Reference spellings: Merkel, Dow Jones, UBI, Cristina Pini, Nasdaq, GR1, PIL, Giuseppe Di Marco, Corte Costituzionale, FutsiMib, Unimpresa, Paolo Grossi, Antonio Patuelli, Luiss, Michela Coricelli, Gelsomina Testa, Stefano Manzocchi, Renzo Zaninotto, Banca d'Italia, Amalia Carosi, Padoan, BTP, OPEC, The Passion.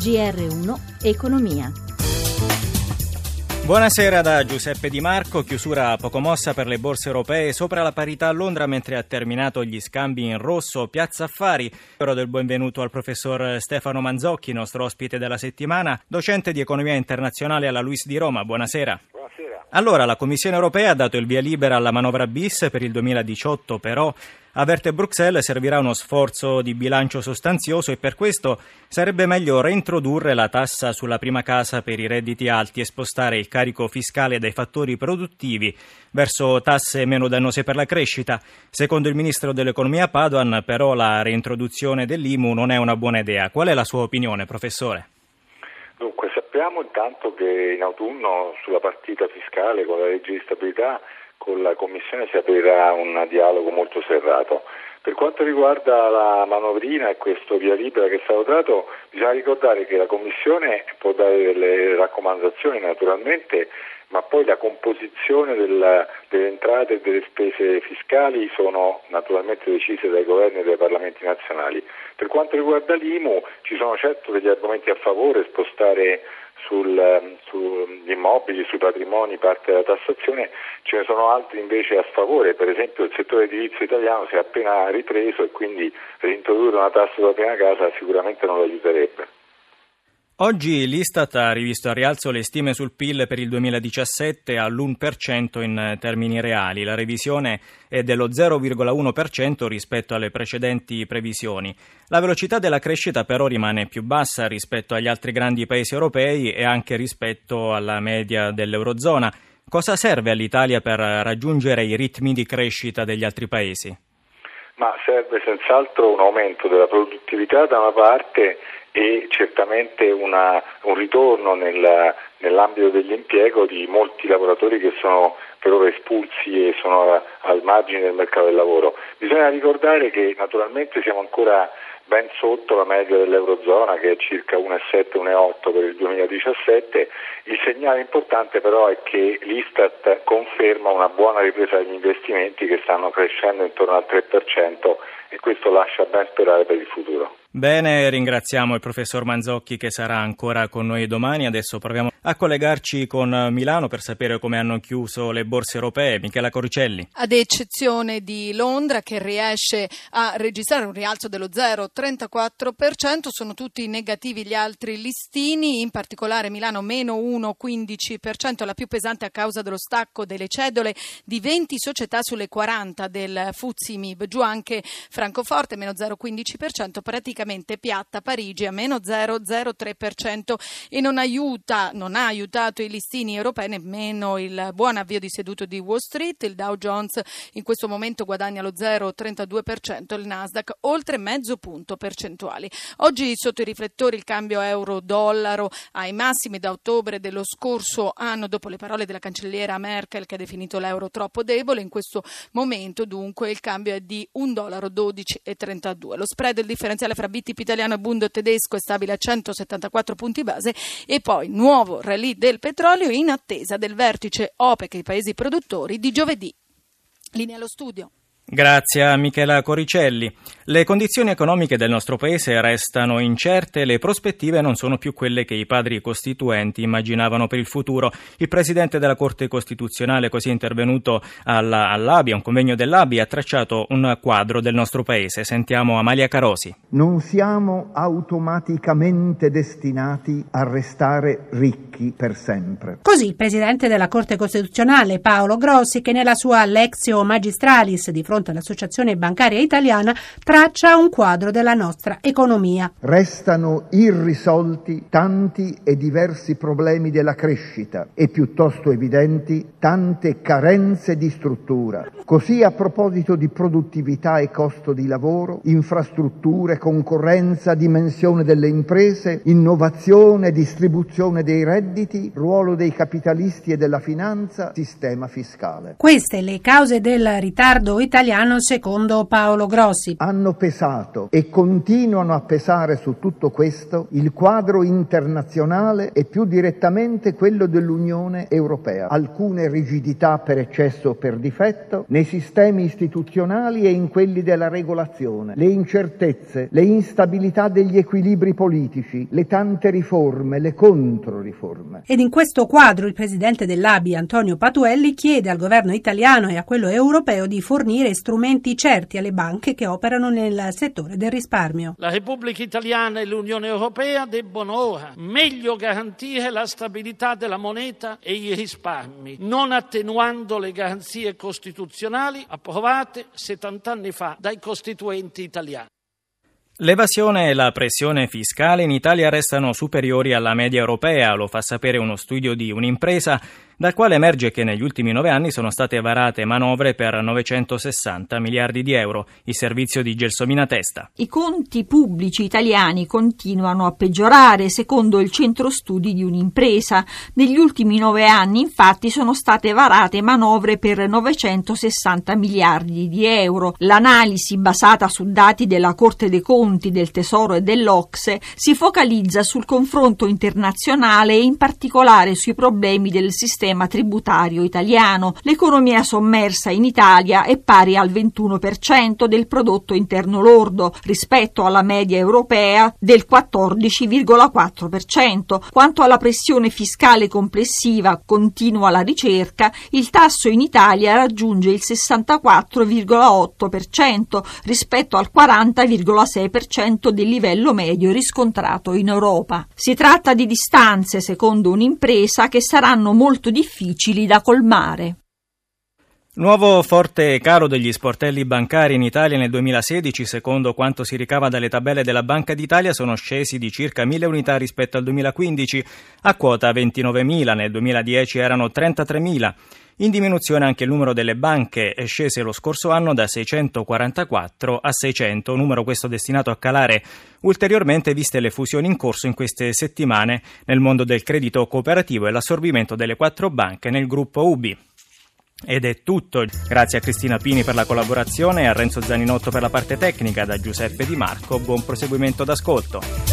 GR1 Economia. Buonasera da Giuseppe Di Marco. Chiusura poco mossa per le borse europee, sopra la parità a Londra mentre ha terminato gli scambi in rosso. Piazza Affari. Ora do il benvenuto al professor Stefano Manzocchi, nostro ospite della settimana, docente di economia internazionale alla Luiss di Roma. Buonasera. Buonasera. Allora, la Commissione europea ha dato il via libera alla manovra bis per il 2018, però avverte Bruxelles servirà uno sforzo di bilancio sostanzioso e per questo sarebbe meglio reintrodurre la tassa sulla prima casa per i redditi alti e spostare il carico fiscale dai fattori produttivi verso tasse meno dannose per la crescita. Secondo il ministro dell'economia Padoan, però, la reintroduzione dell'IMU non è una buona idea. Qual è la sua opinione, professore? Dunque, sappiamo intanto che in autunno sulla partita fiscale con la legge di stabilità con la Commissione si aprirà un dialogo molto serrato. Per quanto riguarda la manovrina e questo via libera che è stato dato, bisogna ricordare che la Commissione può dare delle raccomandazioni naturalmente, ma poi la composizione delle entrate e delle spese fiscali sono naturalmente decise dai governi e dai parlamenti nazionali. Per quanto riguarda l'IMU ci sono certo degli argomenti a favore, spostare sugli immobili, sui patrimoni parte della tassazione, ce ne sono altri invece a sfavore. Per esempio il settore edilizio italiano si è appena ripreso e quindi reintrodurre una tassa sulla prima casa sicuramente non lo aiuterebbe. Oggi l'Istat ha rivisto al rialzo le stime sul PIL per il 2017 all'1% in termini reali. La revisione è dello 0,1% rispetto alle precedenti previsioni. La velocità della crescita però rimane più bassa rispetto agli altri grandi paesi europei e anche rispetto alla media dell'Eurozona. Cosa serve all'Italia per raggiungere i ritmi di crescita degli altri paesi? Ma serve senz'altro un aumento della produttività da una parte e certamente un ritorno nell'ambito dell'impiego di molti lavoratori che sono per ora espulsi e sono al margine del mercato del lavoro. Bisogna ricordare che naturalmente siamo ancora ben sotto la media dell'Eurozona che è circa 1,7-1,8 per il 2017, il segnale importante però è che l'Istat conferma una buona ripresa degli investimenti che stanno crescendo intorno al 3% e questo lascia ben sperare per il futuro. Bene, ringraziamo il professor Manzocchi che sarà ancora con noi domani. Adesso proviamo a collegarci con Milano per sapere come hanno chiuso le borse europee. Michela Coricelli. Ad eccezione di Londra che riesce a registrare un rialzo dello 0,34%, sono tutti negativi gli altri listini, in particolare Milano meno 1,15%, la più pesante a causa dello stacco delle cedole di 20 società sulle 40 del FutsiMib. Giù anche Francoforte meno 0,15%, praticamente piatta Parigi a meno 0,03% e non ha aiutato i listini europei nemmeno il buon avvio di seduto di Wall Street. Il Dow Jones in questo momento guadagna lo 0,32%, il Nasdaq oltre mezzo punto percentuali. Oggi sotto i riflettori il cambio euro-dollaro ai massimi da ottobre dello scorso anno, dopo le parole della cancelliera Merkel che ha definito l'euro troppo debole. In questo momento dunque il cambio è di $1,1232. Lo spread, il differenziale fra BTP italiano e Bund tedesco, è stabile a 174 punti base e poi nuovo rally del petrolio in attesa del vertice OPEC e i paesi produttori di giovedì. Linea allo studio. Grazie a Michela Coricelli. Le condizioni economiche del nostro paese restano incerte, le prospettive non sono più quelle che i padri costituenti immaginavano per il futuro. Il presidente della Corte Costituzionale, così è intervenuto all'ABI, a un convegno dell'ABI, ha tracciato un quadro del nostro paese. Sentiamo Amalia Carosi. Non siamo automaticamente destinati a restare ricchi per sempre. Così il presidente della Corte Costituzionale, Paolo Grossi, che nella sua Lectio Magistralis di fronte all'Associazione Bancaria Italiana traccia un quadro della nostra economia. Restano irrisolti tanti e diversi problemi della crescita e piuttosto evidenti tante carenze di struttura. Così a proposito di produttività e costo di lavoro, infrastrutture, concorrenza, dimensione delle imprese, innovazione, distribuzione dei redditi, ruolo dei capitalisti e della finanza, sistema fiscale. Queste le cause del ritardo italiano italiano secondo Paolo Grossi. Hanno pesato e continuano a pesare su tutto questo il quadro internazionale e più direttamente quello dell'Unione Europea. Alcune rigidità per eccesso o per difetto nei sistemi istituzionali e in quelli della regolazione, le incertezze, le instabilità degli equilibri politici, le tante riforme, le controriforme. Ed in questo quadro il presidente dell'ABI, Antonio Patuelli, chiede al governo italiano e a quello europeo di fornire strumenti certi alle banche che operano nel settore del risparmio. La Repubblica Italiana e l'Unione Europea debbono ora meglio garantire la stabilità della moneta e i risparmi, non attenuando le garanzie costituzionali approvate 70 anni fa dai costituenti italiani. L'evasione e la pressione fiscale in Italia restano superiori alla media europea, lo fa sapere uno studio di Unimpresa, dal quale emerge che negli ultimi 9 anni sono state varate manovre per 960 miliardi di euro. Il servizio di Gelsomina Testa. I conti pubblici italiani continuano a peggiorare, secondo il centro studi di Unimpresa. Negli ultimi 9 anni, infatti, sono state varate manovre per 960 miliardi di euro. L'analisi, basata su dati della Corte dei Conti, del Tesoro e dell'Ocse, si focalizza sul confronto internazionale e in particolare sui problemi del sistema tributario italiano. L'economia sommersa in Italia è pari al 21% del prodotto interno lordo rispetto alla media europea del 14,4%. Quanto alla pressione fiscale complessiva, continua la ricerca, il tasso in Italia raggiunge il 64,8% rispetto al 40,6% del livello medio riscontrato in Europa. Si tratta di distanze, secondo Unimpresa, che saranno molto difficili da colmare. Nuovo forte calo degli sportelli bancari in Italia nel 2016, secondo quanto si ricava dalle tabelle della Banca d'Italia, sono scesi di circa 1.000 unità rispetto al 2015, a quota 29.000, nel 2010 erano 33.000. In diminuzione anche il numero delle banche, è scese lo scorso anno da 644 a 600, numero questo destinato a calare ulteriormente viste le fusioni in corso in queste settimane nel mondo del credito cooperativo e l'assorbimento delle 4 banche nel gruppo UBI. Ed è tutto, grazie a Cristina Pini per la collaborazione e a Renzo Zaninotto per la parte tecnica, da Giuseppe Di Marco, buon proseguimento d'ascolto.